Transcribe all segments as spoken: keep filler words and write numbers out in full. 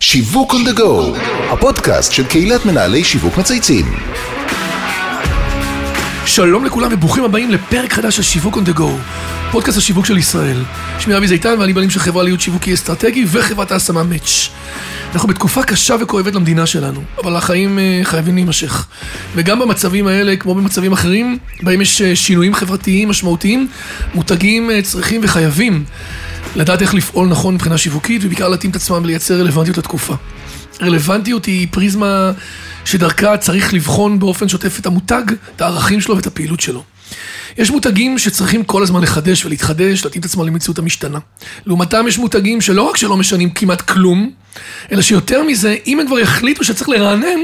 שיווק On The Go, הפודקאסט של קהילת מנהלי שיווק מצייצים. שלום לכולם וברוכים הבאים לפרק חדש של שיווק On The Go, פודקאסט השיווק של ישראל. שמי אבי זיתן ואני בעלים של חברה להיות שיווקי אסטרטגי וחברת ההשמה מאץ'. אנחנו בתקופה קשה וכואבת למדינה שלנו, אבל החיים חייבים להימשך. וגם במצבים האלה, כמו במצבים אחרים, בהם יש שינויים חברתיים משמעותיים, מותגים צריכים וחייבים לדעת איך לפעול נכון מבחינה שיווקית, ובעיקר להתאים את עצמם ולייצר רלוונטיות לתקופה. רלוונטיות היא פריזמה שדרכה צריך לבחון באופן שוטף את המותג, את הערכים שלו ואת הפעילות שלו. יש מותגים שצריכים כל הזמן לחדש ולהתחדש, להתאים את עצמם למציאות המשתנה. לעומתם יש מותגים שלא רק שלא משנים כמעט כלום, אלא שיותר מזה, אם הם כבר יחליטו שצריך לרענן,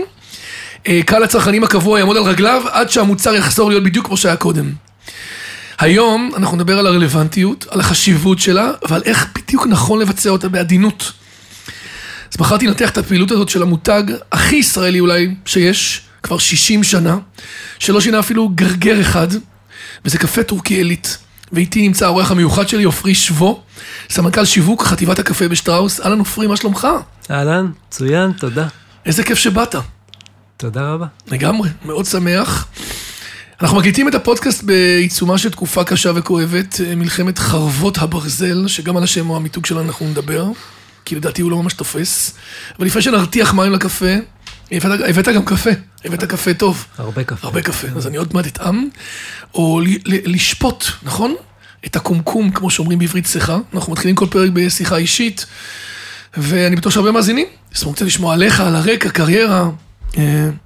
קהל הצרכנים הקבוע יעמוד על רגליו עד שהמוצר יחזור להיות בדיוק כמו שהיה קודם. היום אנחנו נדבר על הרלוונטיות, על החשיבות שלה, ועל איך בדיוק נכון לבצע אותה בעדינות. אז בחרתי לנתח את הפעילות הזאת של המותג הכי ישראלי אולי שיש, כבר שישים שנה, שלא שינה אפילו גרגר אחד, וזה קפה טורקי אלית. ואיתי נמצא האורח המיוחד שלי, עופרי שבו, סמנכ"ל שיווק חטיבת הקפה בשטראוס. אהלן עופרי, מה שלומך? אהלן, צוין, תודה. איזה כיף שבאת. תודה רבה. לגמרי, מאוד שמח. אנחנו מקליטים את הפודקאסט בעיצומה של תקופה קשה וכואבת, מלחמת חרבות הברזל, שגם על השם או המיתוג שלנו אנחנו נדבר, כי לדעתי הוא לא ממש תופס. אבל לפני שנרתיח מים לקפה, הבאת, הבאת גם קפה, הבאת קפה טוב. הרבה קפה. הרבה קפה, אז אני עוד מעט אטעם. או ל, ל, לשפוט, נכון? את הקומקום, כמו שאומרים בעברית שיחה. אנחנו מתחילים כל פרק בשיחה אישית, ואני בטוח שהרבה מאזינים. אשמח קצת לשמוע עליך, על הרקע, קריירה.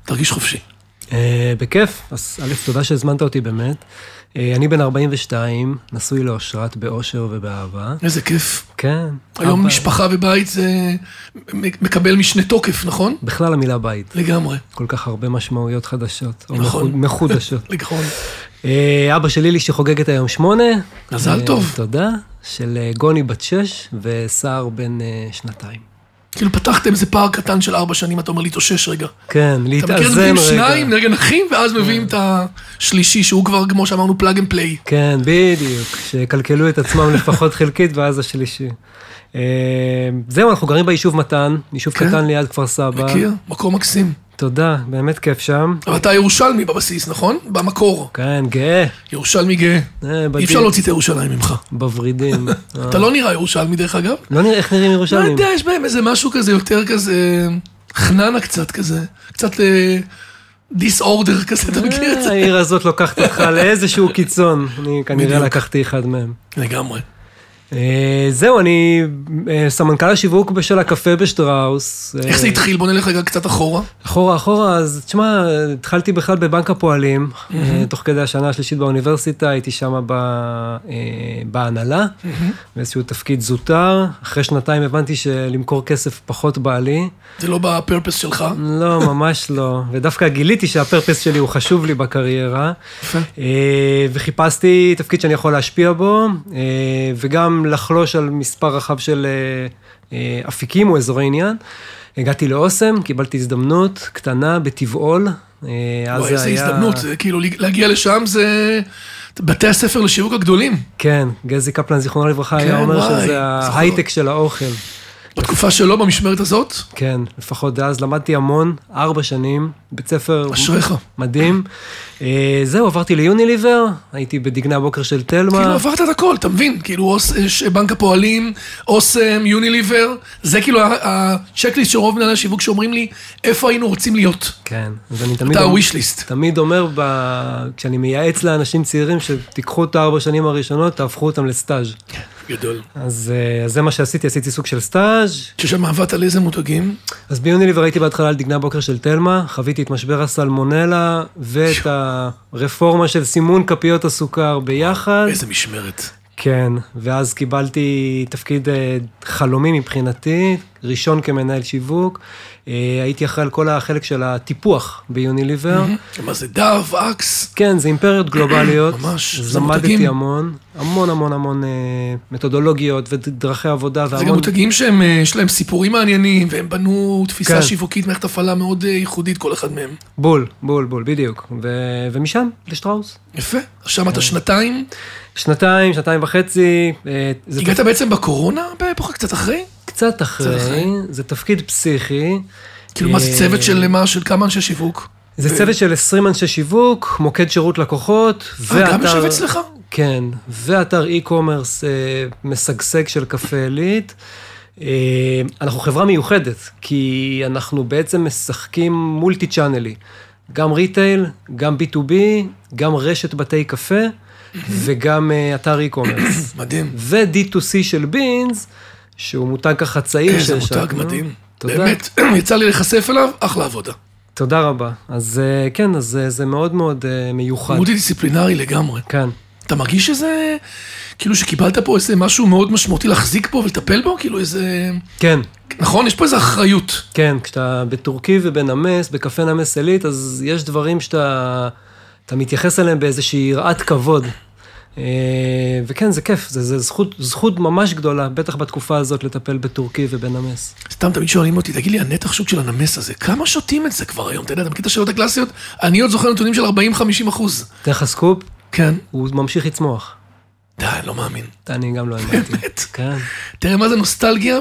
תרגיש חופשי. בכיף, אז א', תודה שהזמנת אותי באמת. אני בן ארבעים ושתיים, נשוי לאושרת באושר ובאהבה. איזה כיף. כן. היום משפחה ובית זה מקבל משנה תוקף, נכון? בכלל המילה בית. לגמרי. כל כך הרבה משמעויות חדשות. נכון. או מחודשות. נכון. אבא שלי לי שחוגג את היום שמונה. מזל טוב. תודה. של גוני בת שש וסער בן שנתיים. כאילו פתחתם איזה פער קטן של ארבע שנים, אתה אומר להתאושש רגע. כן, להתאזן רגע. אתה מכיר מביאים שניים, נרגע נחים, ואז מביאים את השלישי, שהוא כבר, כמו שאמרנו, פלאג אנד פליי. כן, בדיוק, שכלכלו את עצמם לפחות חלקית, ואז השלישי. זהו, אנחנו גרים ביישוב מתן, יישוב קטן ליד כפר סבא. מכיר, מקום מקסים. תודה, באמת כיף שם. אבל אתה ירושלמי בבסיס, נכון? במקור. כן, גאה. ירושלמי גאה. אי אפשר להוציא את ירושלים ממך. בברידים. אתה לא נראה ירושלמי דרך אגב? לא נראה, איך נראים ירושלמים? לא יודע, יש בהם איזה משהו כזה, יותר כזה, חננה קצת כזה, קצת דיסאורדר כזה, אתה מכיר את זה? העיר הזאת לוקחת אותך לאיזשהו קיצון. אני כנראה לקחתי אחד מהם. לגמרי. זהו, אני סמנכ"ל השיווק בשל הקפה בשטראוס. איך זה התחיל? בוא נלך רגע קצת אחורה. אחורה, אחורה, אז תשמע, התחלתי בכלל בבנק הפועלים, תוך כדי השנה השלישית באוניברסיטה, הייתי שם בהנהלה, באיזשהו תפקיד זוטר, אחרי שנתיים הבנתי שלמכור כסף פחות בעלי. זה לא בפרפס שלך? לא, ממש לא, ודווקא גיליתי שהפרפס שלי הוא חשוב לי בקריירה, וחיפשתי תפקיד שאני יכול להשפיע בו, וגם לחלוש על מספר רחב של אפיקים או אזורי עניין. הגעתי לאוסם, קיבלתי הזדמנות קטנה בטבעול. וואי, איזה הזדמנות, כאילו להגיע לשם זה בתי הספר לשיווק הגדולים. כן, גזי קפלן, זיכרונו לברכה, היה אומר שזה ההייטק של האוכל. בתקופה שלו, במשמרת הזאת? כן, לפחות אז למדתי המון, ארבע שנים, בית ספר מדהים. זהו, עברתי ליוניליבר, הייתי בדגנה הבוקר של תלמה. כאילו עברת את הכל, אתה מבין? כאילו בנק הפועלים, אוסם, יוניליבר, זה כאילו הצ'קליסט של רוב מנהלי השיווק שאומרים לי, איפה היינו רוצים להיות? כן. אתה הווישליסט. תמיד אומר, כשאני מייעץ לאנשים צעירים, שתיקחו את הארבע שנים הראשונות, תהפכו אותם לסטאז'. כן. גדול. אז זה מה שעשיתי, עשיתי סוג של סטאז'. ששם עבדת על איזה מותגים? אז ביוניליבר הייתי בהתחלה על דגנה בוקר של תלמה, חוויתי את משבר הסלמונלה, ואת הרפורמה של סימון כפיות הסוכר ביחד. איזה משמרת. כן, ואז קיבלתי תפקיד חלומי מבחינתי, ראשון כמנהל שיווק, הייתי אחראי על כל החלק של הטיפוח ביוניליבר. מה זה דב, אקס? כן, זה אימפריות גלובליות. ממש, זה מותגים. למדתי המון, המון המון המון מתודולוגיות ודרכי עבודה. זה גם מותגים שיש להם סיפורים מעניינים, והם בנו תפיסה שיווקית מערכת הפעלה מאוד ייחודית, כל אחד מהם. בול, בול, בול, בדיוק. ומשם, לשטראוס. יפה, שם אתה שנתיים? שנתיים, שנתיים וחצי. הגעת בעצם בקורונה, בפחות קצת אחרי? קצת אחרי, זה תפקיד פסיכי. כאילו מה זה צוות של למה, של כמה אנשי שיווק? זה צוות של עשרים אנשי שיווק, מוקד שירות לקוחות. אה, גם יושב אצלך? כן, ואתר e-commerce משגשג של קפה עילית. אנחנו חברה מיוחדת, כי אנחנו בעצם משחקים מולטי צ'אנלי. גם ריטייל, גם בי טו בי, גם רשת בתי קפה, וגם אתר e-commerce. מדהים. ו-די טו סי של בינס, שהוא מותג ככה צעיר. זה מותג מדהים. באמת, יצא לי לחשף אליו, אחלה עבודה. תודה רבה. אז כן, אז זה מאוד מאוד מיוחד. מודי דיסציפלינרי לגמרי. כן. אתה מרגיש שזה, כאילו שקיבלת פה איזה משהו מאוד משמעותי להחזיק פה ולטפל בו, כאילו איזה... כן. נכון, יש פה איזו אחריות. כן, כשאתה בטורקי ובנמס, בקפה נמס עילית, אז יש דברים שאתה מתייחס אליהם באיזושהי יראת כבוד. וכן, זה כיף, זה זכות ממש גדולה, בטח בתקופה הזאת, לטפל בטורקי ובנמס. סתם תמיד שואלים אותי, תגיד לי, הנתח שוק של הנמס הזה, כמה שותים את זה כבר היום? אתה יודע, אתה מכיר את השאלות הקלאסיות? אני עוד זוכר נתונים של ארבעים עד חמישים אחוז. תלך הסקופ? כן. הוא ממשיך לצמוח. די, לא מאמין. אני גם לא האמנתי. באמת. כן. תראה מה זה נוסטלגיה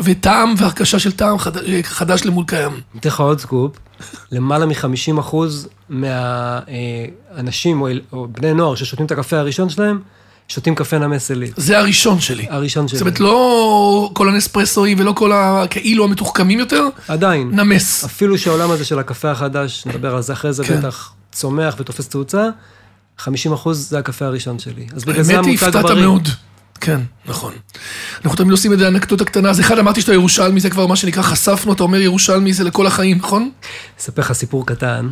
וטעם והרכשה של טעם חדש למול קיים. נתן לך עוד סקופ, למעלה מ-חמישים אחוז מהאנשים או בני נוער ששותים את הקפה הראשון שלהם, שותים קפה נמס עילית. זה הראשון שלי. הראשון שלי. זאת אומרת, לא כל הנספרסוי ולא כל הכאילו המתוחכמים יותר. עדיין. נמס. אפילו שהעולם הזה של הקפה החדש, נדבר על זה אחרי זה בטח, צומח ותופס תאוצה, חמישים אחוז זה הקפה הראשון שלי. האמת היא, הפתעת מאוד. כן, נכון. אנחנו תמיד עושים את זה האנקדוטה הקטנה, אז אחד אמרתי שאתה ירושלמי, זה כבר מה שנקרא חשפנו, אתה אומר ירושלמי זה לכל החיים, נכון? אספר לך סיפור קטן.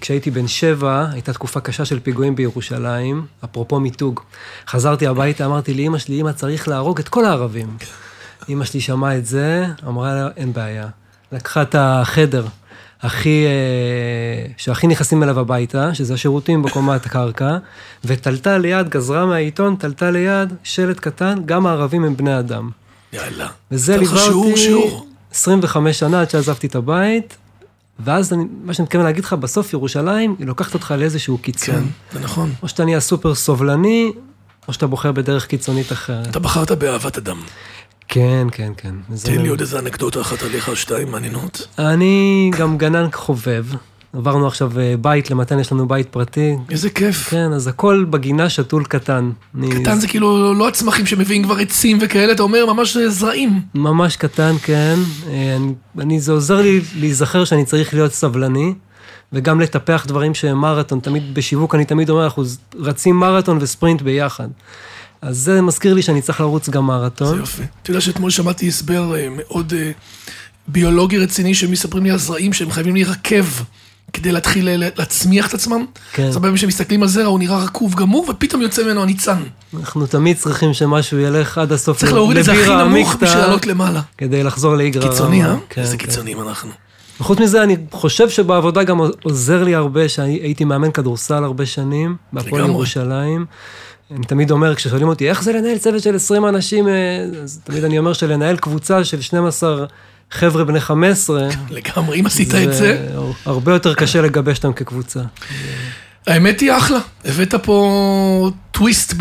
כשהייתי בן שבע, הייתה תקופה קשה של פיגועים בירושלים, אפרופו מיתוג. חזרתי הביתה, אמרתי לאמא שלי, אמא צריך להרוג את כל הערבים. אמא שלי שמעה את זה, אמרה לה, אין בעיה. לקחה את החדר. הכי, שהכי נכנסים אליו הביתה, שזה השירותים בקומת הקרקע, וטלתה ליד, גזרה מהעיתון, טלתה ליד, שלט קטן, גם הערבים הם בני אדם. יאללה. וזה ליווה אותי עשרים וחמש שנה עד שעזבתי את הבית, ואז אני, מה שאני מתכוון להגיד לך, בסוף ירושלים, היא לוקחת אותך לאיזשהו קיצון. כן, זה נכון. או שאתה נהיה סופר סובלני, או שאתה בוחר בדרך קיצונית אחרת. אתה בחרת באהבת אדם. כן, כן, כן. תן לי עוד איזה אנקדוטה אחת עליך או שתיים מעניינות. אני גם גנן חובב. עברנו עכשיו בית, למתן יש לנו בית פרטי. איזה כיף. כן, אז הכל בגינה שתול קטן. קטן זה כאילו לא הצמחים שמביאים כבר עצים וכאלה, אתה אומר ממש זרעים. ממש קטן, כן. זה עוזר לי להיזכר שאני צריך להיות סבלני, וגם לטפח דברים שהם מרתון. תמיד בשיווק אני תמיד אומר, אנחנו רצים מרתון וספרינט ביחד. אז זה מזכיר לי שאני צריך לרוץ גם מרתון. זה יופי. אתה יודע שאתמול שמעתי הסבר מאוד ביולוגי רציני, שמספרים לי על זרעים שהם חייבים להירקב כדי להתחיל להצמיח את עצמם. כן. אז הרבה שמסתכלים על זרע, הוא נראה רקוב גמור, ופתאום יוצא ממנו הניצן. אנחנו תמיד צריכים שמשהו ילך עד הסוף. צריך להוריד את זה הכי נמוך בשאלות למעלה. כדי לחזור לאיגרא רמא. קיצוני, אה? איזה קיצונים אנחנו. וחוץ מזה, אני חושב שבעבודה גם עוזר לי הרבה, שהייתי מאמן כדורסל הרבה שנים, בהפועל ירושלים. אני תמיד אומר, כששואלים אותי, איך זה לנהל צוות של עשרים אנשים, אז תמיד אני אומר שלנהל קבוצה של שנים עשר חבר'ה בני חמש עשרה, לגמרי, אם עשית את זה, הרבה יותר קשה לגבש אותם כקבוצה. האמת היא אחלה, הבאת פה טוויסט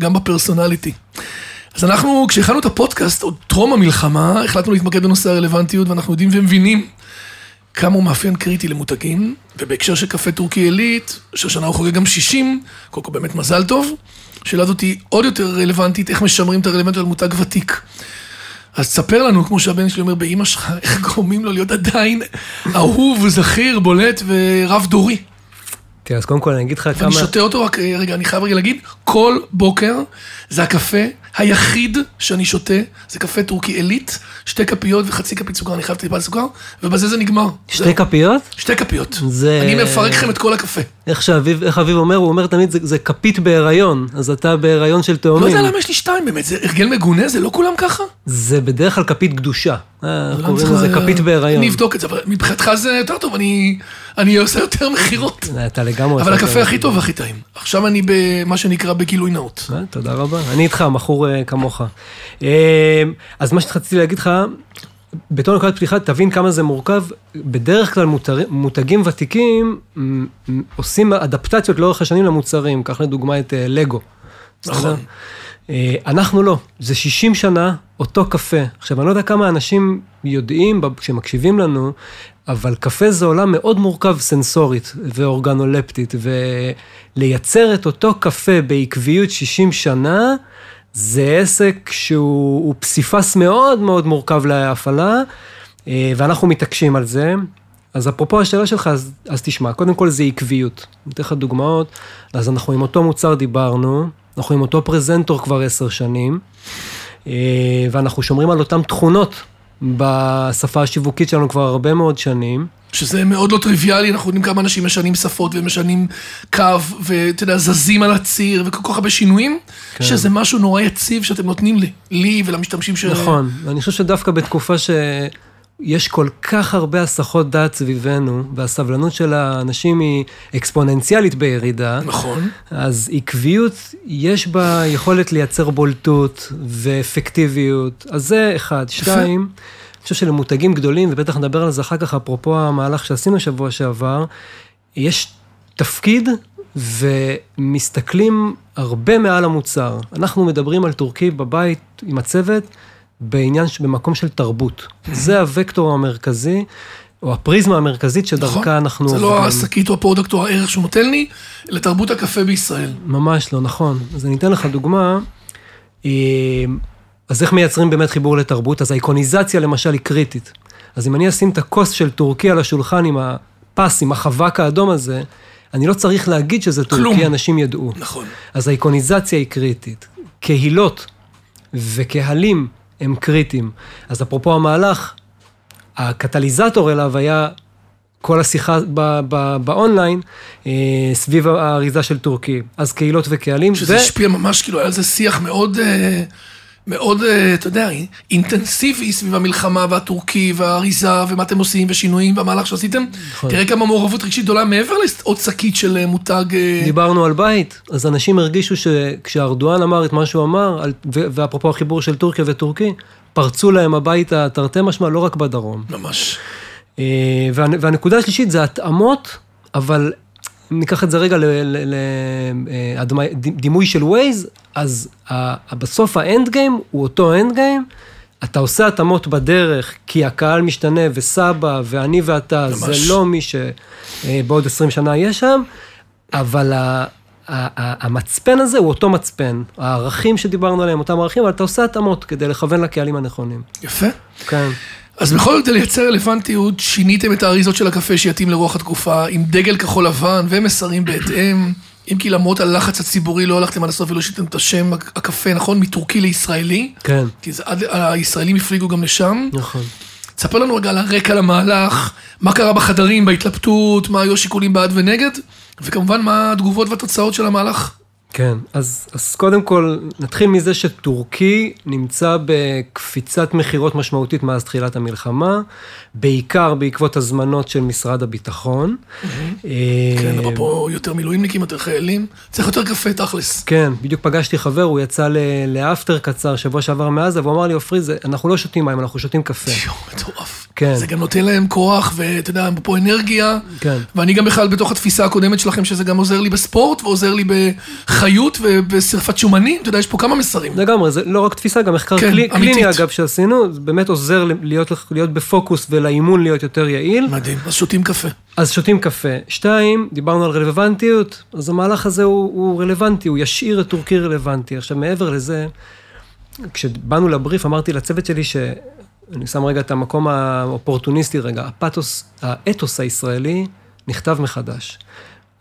גם בפרסונליטי. אז אנחנו, כשהכנו את הפודקאסט, עוד טרום המלחמה, החלטנו להתמקד בנושא הרלוונטיות, ואנחנו יודעים ומבינים כמה הוא מאפיין קריטי למותגים, ובהקשר של קפה טורקי עילית, שהשנה הוא חוגג גם שישים, קוקו באמת מזל טוב, שאלה זאת היא עוד יותר רלוונטית, איך משמרים את הרלוונטיות על מותג ותיק. אז ספר לנו, כמו שהבן שלי אומר, באמא שלך, איך גורמים לו להיות עדיין אהוב, זכיר, בולט ורב דורי. תראה, אז קודם כל אני אגיד לך כמה... אני שותה אותו, רק רגע, אני חייב רגע להגיד, כל בוקר זה הקפה היחיד שאני שותה, זה קפה טורקי עילית, שתי כפיות וחצי כפית סוכר, אני חייב טיפה סוכר, ובזה זה נגמר. שתי כפיות? שתי כפיות. אני מפרק לכם את כל הקפה. איך שאביב אומר, הוא אומר תמיד, זה כפית בהיריון, אז אתה בהיריון של תאומים. לא יודע למה יש לי שתיים באמת, זה הרגל מגונה, זה לא כולם ככה? זה בדרך כלל כפית קדושה. קוראים לזה כפית בהיריון. אני אבדוק את זה, אבל מבחינתך זה יותר טוב, אני עושה יותר מחירות. אתה לגמרי. אבל הקפה הכי טוב והכי טעים. עכשיו אני במה שנקרא בגילוי נאות. תודה רבה. אני איתך, מחור כמוך. אז מה שרציתי להגיד לך, בתור נקודת פתיחה, תבין כמה זה מורכב. בדרך כלל מותגים ותיקים עושים אדפטציות לאורך השנים למוצרים. כך לדוגמה את לגו. נכון. אנחנו לא, זה שישים שנה, אותו קפה. עכשיו, אני לא יודע כמה אנשים יודעים, כשמקשיבים לנו, אבל קפה זה עולם מאוד מורכב סנסורית ואורגנולפטית, ולייצר את אותו קפה בעקביות שישים שנה, זה עסק שהוא פסיפס מאוד מאוד מורכב להפעלה, ואנחנו מתעקשים על זה. אז אפרופו השאלה שלך, אז, אז תשמע, קודם כל זה עקביות. נתן לך דוגמאות, אז אנחנו עם אותו מוצר דיברנו, אנחנו עם אותו פרזנטור כבר עשר שנים, ואנחנו שומרים על אותם תכונות בשפה השיווקית שלנו כבר הרבה מאוד שנים. שזה מאוד לא טריוויאלי, אנחנו יודעים כמה אנשים משנים שפות ומשנים קו, ואתה יודע, זזים על הציר, וכל כך הרבה שינויים, כן. שזה משהו נורא יציב שאתם נותנים לי, לי ולמשתמשים של... נכון, אני חושב שדווקא בתקופה ש... יש כל כך הרבה הסחות דעת סביבנו, והסבלנות של האנשים היא אקספוננציאלית בירידה. נכון. אז עקביות, יש בה יכולת לייצר בולטות ואפקטיביות. אז זה אחד, שתיים. אני חושב שלמותגים גדולים, ובטח נדבר על זה אחר כך, אפרופו המהלך שעשינו שבוע שעבר, יש תפקיד ומסתכלים הרבה מעל המוצר. אנחנו מדברים על טורקי בבית עם הצוות, בעניין, במקום של תרבות. זה הוקטור המרכזי, או הפריזמה המרכזית שדרכה אנחנו... זה לא העסקית או הפרודקט או הערך שהוא נותן לי, אלא תרבות הקפה בישראל. ממש לא, נכון. אז אני אתן לך דוגמה. אז איך מייצרים באמת חיבור לתרבות? אז האיקוניזציה למשל היא קריטית. אז אם אני אשים את הכוס של טורקי על השולחן עם הפס, עם החבק האדום הזה, אני לא צריך להגיד שזה טורקי, אנשים ידעו. נכון. אז האיקוניזציה היא קריטית. קהילות וקהלים הם קריטיים. אז אפרופו המהלך, הקטליזטור אליו היה כל השיחה ב- ב- באונליין, אה, סביב האריזה של טורקי. אז קהילות וקהלים. שזה ו... השפיע ממש, כאילו, היה זה שיח מאוד, אה, מאוד, אה, אתה יודע, אינטנסיבי סביב המלחמה והטורקי והאריזה, ומה אתם עושים, ושינויים, והמהלך שעשיתם. נכון. תראה כמה מעורבות רגשית גדולה מעבר לעוד שקית של מותג. אה... דיברנו על בית, אז אנשים הרגישו שכשארדואן אמר את מה שהוא אמר, ואפרופו החיבור של טורקיה וטורקי, פרצו להם הביתה תרתי משמע, לא רק בדרום. ממש. אה, וה, והנקודה השלישית זה התאמות, אבל ניקח את זה רגע לדימוי של ווייז, אז בסוף האנד גיים הוא אותו אנד גיים, אתה עושה התאמות בדרך, כי הקהל משתנה וסבא ואני ואתה, זה לא מי שבעוד עשרים שנה יהיה שם, אבל המצפן הזה הוא אותו מצפן, הערכים שדיברנו עליהם, אותם ערכים, אבל אתה עושה התאמות כדי לכוון לקהלים הנכונים. יפה. כן. אז בכל זאת לייצר רלוונטיות, שיניתם את האריזות של הקפה שיתאים לרוח התקופה, עם דגל כחול לבן ומסרים בהתאם, אם כי למרות הלחץ הציבורי לא הלכתם עד הסוף ולא שיתם את השם הקפה, נכון? מטורקי לישראלי. כן. כי זה, הישראלים הפליגו גם לשם. נכון. תספר לנו רגע על הרקע למהלך, מה קרה בחדרים, בהתלבטות, מה היו שיקולים בעד ונגד, וכמובן מה התגובות והתוצאות של המהלך. כן, אז, אז קודם כל נתחיל מזה שטורקי נמצא בקפיצת מחירות משמעותית מאז תחילת המלחמה, בעיקר בעקבות הזמנות של משרד הביטחון. כן, אבל פה יותר מילואימניקים, יותר חיילים, צריך יותר קפה תכלס. כן, בדיוק פגשתי חבר, הוא יצא לאפטר קצר שבוע שעבר מעזה, והוא אמר לי, עופרי, אנחנו לא שותים מים, אנחנו שותים קפה. יום, מטורף. כן. זה גם נותן להם כוח, ואתה יודע, פה אנרגיה, כן. ואני גם בכלל בתוך התפיסה הקודמת שלכם, שזה גם עוזר לי בספורט, ועוזר לי בחיות ובשרפת שומנים, אתה יודע, יש פה כמה מסרים. לגמרי, זה לא רק תפיסה, גם מחקר כן, קלי, קליני אגב שעשינו, זה באמת עוזר להיות, להיות בפוקוס ולאימון להיות יותר יעיל. מדהים, אז שותים קפה. אז שותים קפה. שתיים, דיברנו על רלוונטיות, אז המהלך הזה הוא, הוא רלוונטי, הוא ישאיר את טורקי רלוונטי. עכשיו, מעבר לזה, כשבאנו לבריף, אמרתי לצוות שלי ש... אני שם רגע את המקום האופורטוניסטי רגע, הפתוס, האתוס הישראלי נכתב מחדש.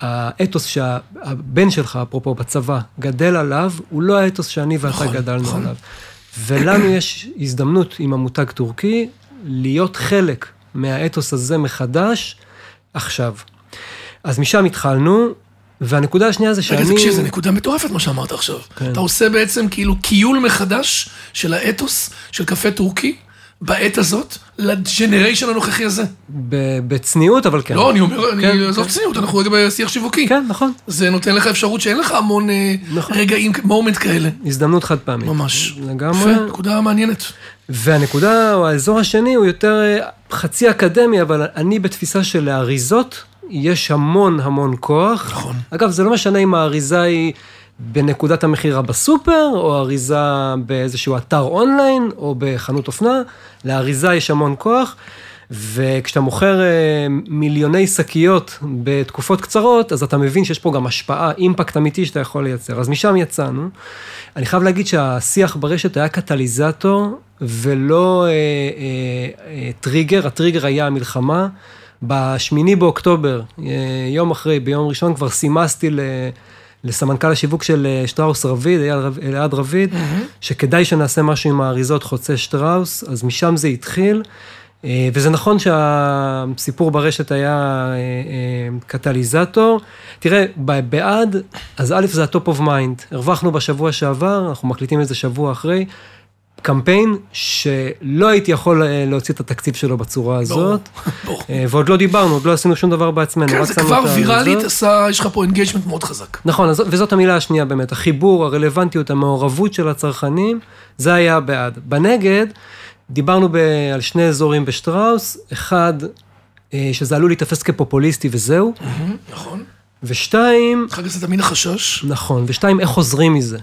האתוס שהבן שלך, אפרופו בצבא, גדל עליו, הוא לא האתוס שאני ואתה גדלנו עליו. ולנו יש הזדמנות עם המותג טורקי, להיות חלק מהאתוס הזה מחדש, עכשיו. אז משם התחלנו, והנקודה השנייה זה שאני... רגע, תקשיב, זו נקודה מטורפת מה שאמרת עכשיו. אתה עושה בעצם כאילו קיול מחדש של האתוס, של קפה טורקי, בעת הזאת, לג'נריישן הנוכחי הזה. בצניעות, אבל כן. לא, אני אומר, אני עזוב צניעות, אנחנו רגע בשיח שיווקי. כן, נכון. זה נותן לך אפשרות שאין לך המון רגעים, מומנט כאלה. הזדמנות חד פעמית. ממש. לגמרי. נקודה מעניינת. והנקודה, או האזור השני, הוא יותר חצי אקדמי, אבל אני בתפיסה של האריזות, יש המון המון כוח. נכון. אגב, זה לא משנה אם האריזה היא... בנקודת המחירה בסופר, או אריזה באיזשהו אתר אונליין, או בחנות אופנה, לאריזה יש המון כוח, וכשאתה מוכר מיליוני שקיות בתקופות קצרות, אז אתה מבין שיש פה גם השפעה, אימפקט אמיתי שאתה יכול לייצר. אז משם יצאנו. אני חייב להגיד שהשיח ברשת היה קטליזטור, ולא אה, אה, אה, טריגר, הטריגר היה המלחמה. בשמיני באוקטובר, יום אחרי, ביום ראשון, כבר סימסתי ל... לסמנכ"ל השיווק של שטראוס רביד, אלעד רביד, שכדאי שנעשה משהו עם האריזות חוצה שטראוס, אז משם זה התחיל, וזה נכון שהסיפור ברשת היה קטליזטור. תראה, בעד, אז א' זה הטופ אוף מיינד, הרווחנו בשבוע שעבר, אנחנו מקליטים את זה שבוע אחרי, קמפיין שלא הייתי יכול להוציא את התקציב שלו בצורה הזאת, ועוד לא דיברנו, עוד לא עשינו שום דבר בעצמנו. כן, זה כבר ויראלית, עשה, יש לך פה אינגייג'מנט מאוד חזק. נכון, וזאת המילה השנייה באמת, החיבור, הרלוונטיות, המעורבות של הצרכנים, זה היה בעד. בנגד, דיברנו על שני אזורים בשטראוס, אחד, שזה עלול להתאפס כפופוליסטי וזהו. נכון. ושתיים... אחר כך זה תמיד החשש. נכון, ושתיים, איך חוזרים מזה?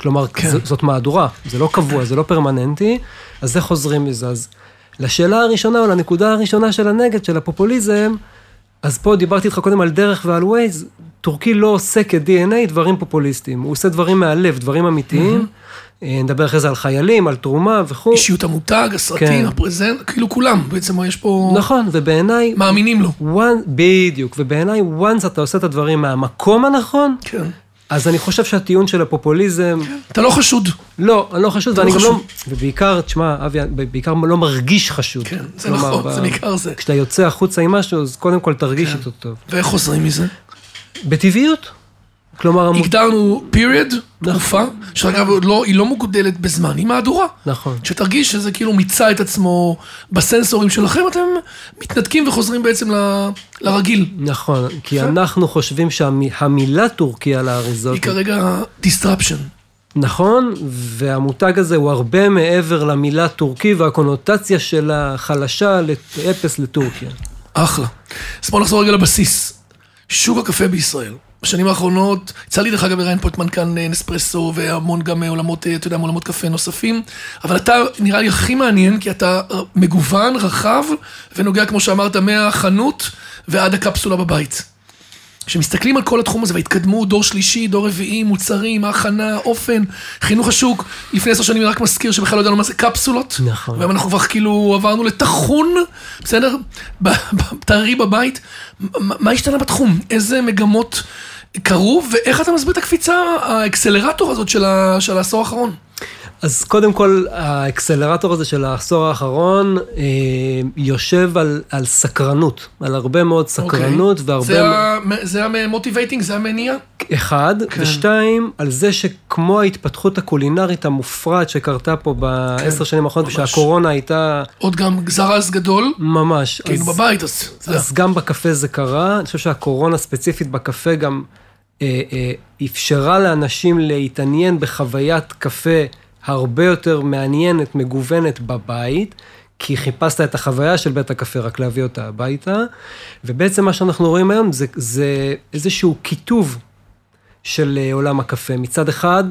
כלומר, כן. ז, זאת מהדורה, זה לא קבוע, זה לא פרמננטי, אז זה חוזרים מזה. אז לשאלה הראשונה, או לנקודה הראשונה של הנגד, של הפופוליזם, אז פה דיברתי איתך קודם על דרך ועל ווייז, טורקי לא עושה כ-די אן איי דברים פופוליסטיים, הוא עושה דברים מהלב, דברים אמיתיים, mm-hmm. נדבר אחרי זה על חיילים, על תרומה וכו'. אישיות המותג, הסרטים, כן. הפרזנט, כאילו כולם, בעצם יש פה... נכון, ובעיניי... מאמינים לו. One, בדיוק, ובעיניי, once אתה עושה את הדברים מהמקום הנכון, כן. אז אני חושב שהטיעון של הפופוליזם... אתה לא חשוד. לא, אני לא חשוד, ואני גם לא... ובעיקר, תשמע, אבי, בעיקר לא מרגיש חשוד. כן, זה נכון, זה בעיקר זה. כשאתה יוצא החוצה עם משהו, אז קודם כל תרגיש אותו טוב. ואיך חוזרים מזה? בטבעיות. כלומר... הגדרנו period, תקופה, שאגב, היא לא מוגדלת בזמן, היא מהדורה. נכון. שתרגיש שזה כאילו מיצה את עצמו בסנסורים שלכם, אתם מתנתקים וחוזרים בעצם לרגיל. נכון, כי אנחנו חושבים שהמילה טורקיה לאריזות... היא כרגע disruption. נכון, והמותג הזה הוא הרבה מעבר למילה טורקי, והקונוטציה של החלשה לאפס לטורקיה. אחלה. אז בואו נחזור רגע לבסיס. שוק הקפה בישראל. בשנים האחרונות, יצא לי דרך אגב לראיין פה את מנכ"ל נספרסו, והמון גם עולמות, אתה יודע, עולמות קפה נוספים, אבל אתה נראה לי הכי מעניין, כי אתה מגוון, רחב, ונוגע, כמו שאמרת, מהחנות ועד הקפסולה בבית. כשמסתכלים על כל התחום הזה, והתקדמו דור שלישי, דור רביעי, מוצרים, הכנה, אופן, חינוך השוק, לפני עשר שנים רק מזכיר שבכלל לא ידענו מה זה קפסולות, נכון. והיום אנחנו כבר כאילו עברנו לתחון, בסדר? תארי בבית, מה השתנה בתחום? איזה מגמות קרו, ואיך אתה מסביר את הקפיצה, האקסלרטור הזאת של, ה, של העשור האחרון? אז קודם כל, האקסלרטור הזה של העשור האחרון, אה, יושב על, על סקרנות, על הרבה מאוד סקרנות, okay. והרבה... זה, מ... ה... זה המוטיבייטינג, זה המניע? אחד, okay. ושתיים, על זה שכמו ההתפתחות הקולינרית המופרעת שקרתה פה בעשר okay. שנים האחרונות, שהקורונה הייתה... עוד גם גזרז גדול? ממש. כאילו אז, בבית, אז... אז, אז גם בקפה זה קרה, אני חושב שהקורונה ספציפית בקפה גם אה, אה, אפשרה לאנשים להתעניין בחוויית קפה, הרבה יותר מעניינת, מגוונת בבית, כי חיפשת את החוויה של בית הקפה, רק להביא אותה הביתה, ובעצם מה שאנחנו רואים היום, זה, זה איזשהו כיתוב של עולם הקפה. מצד אחד,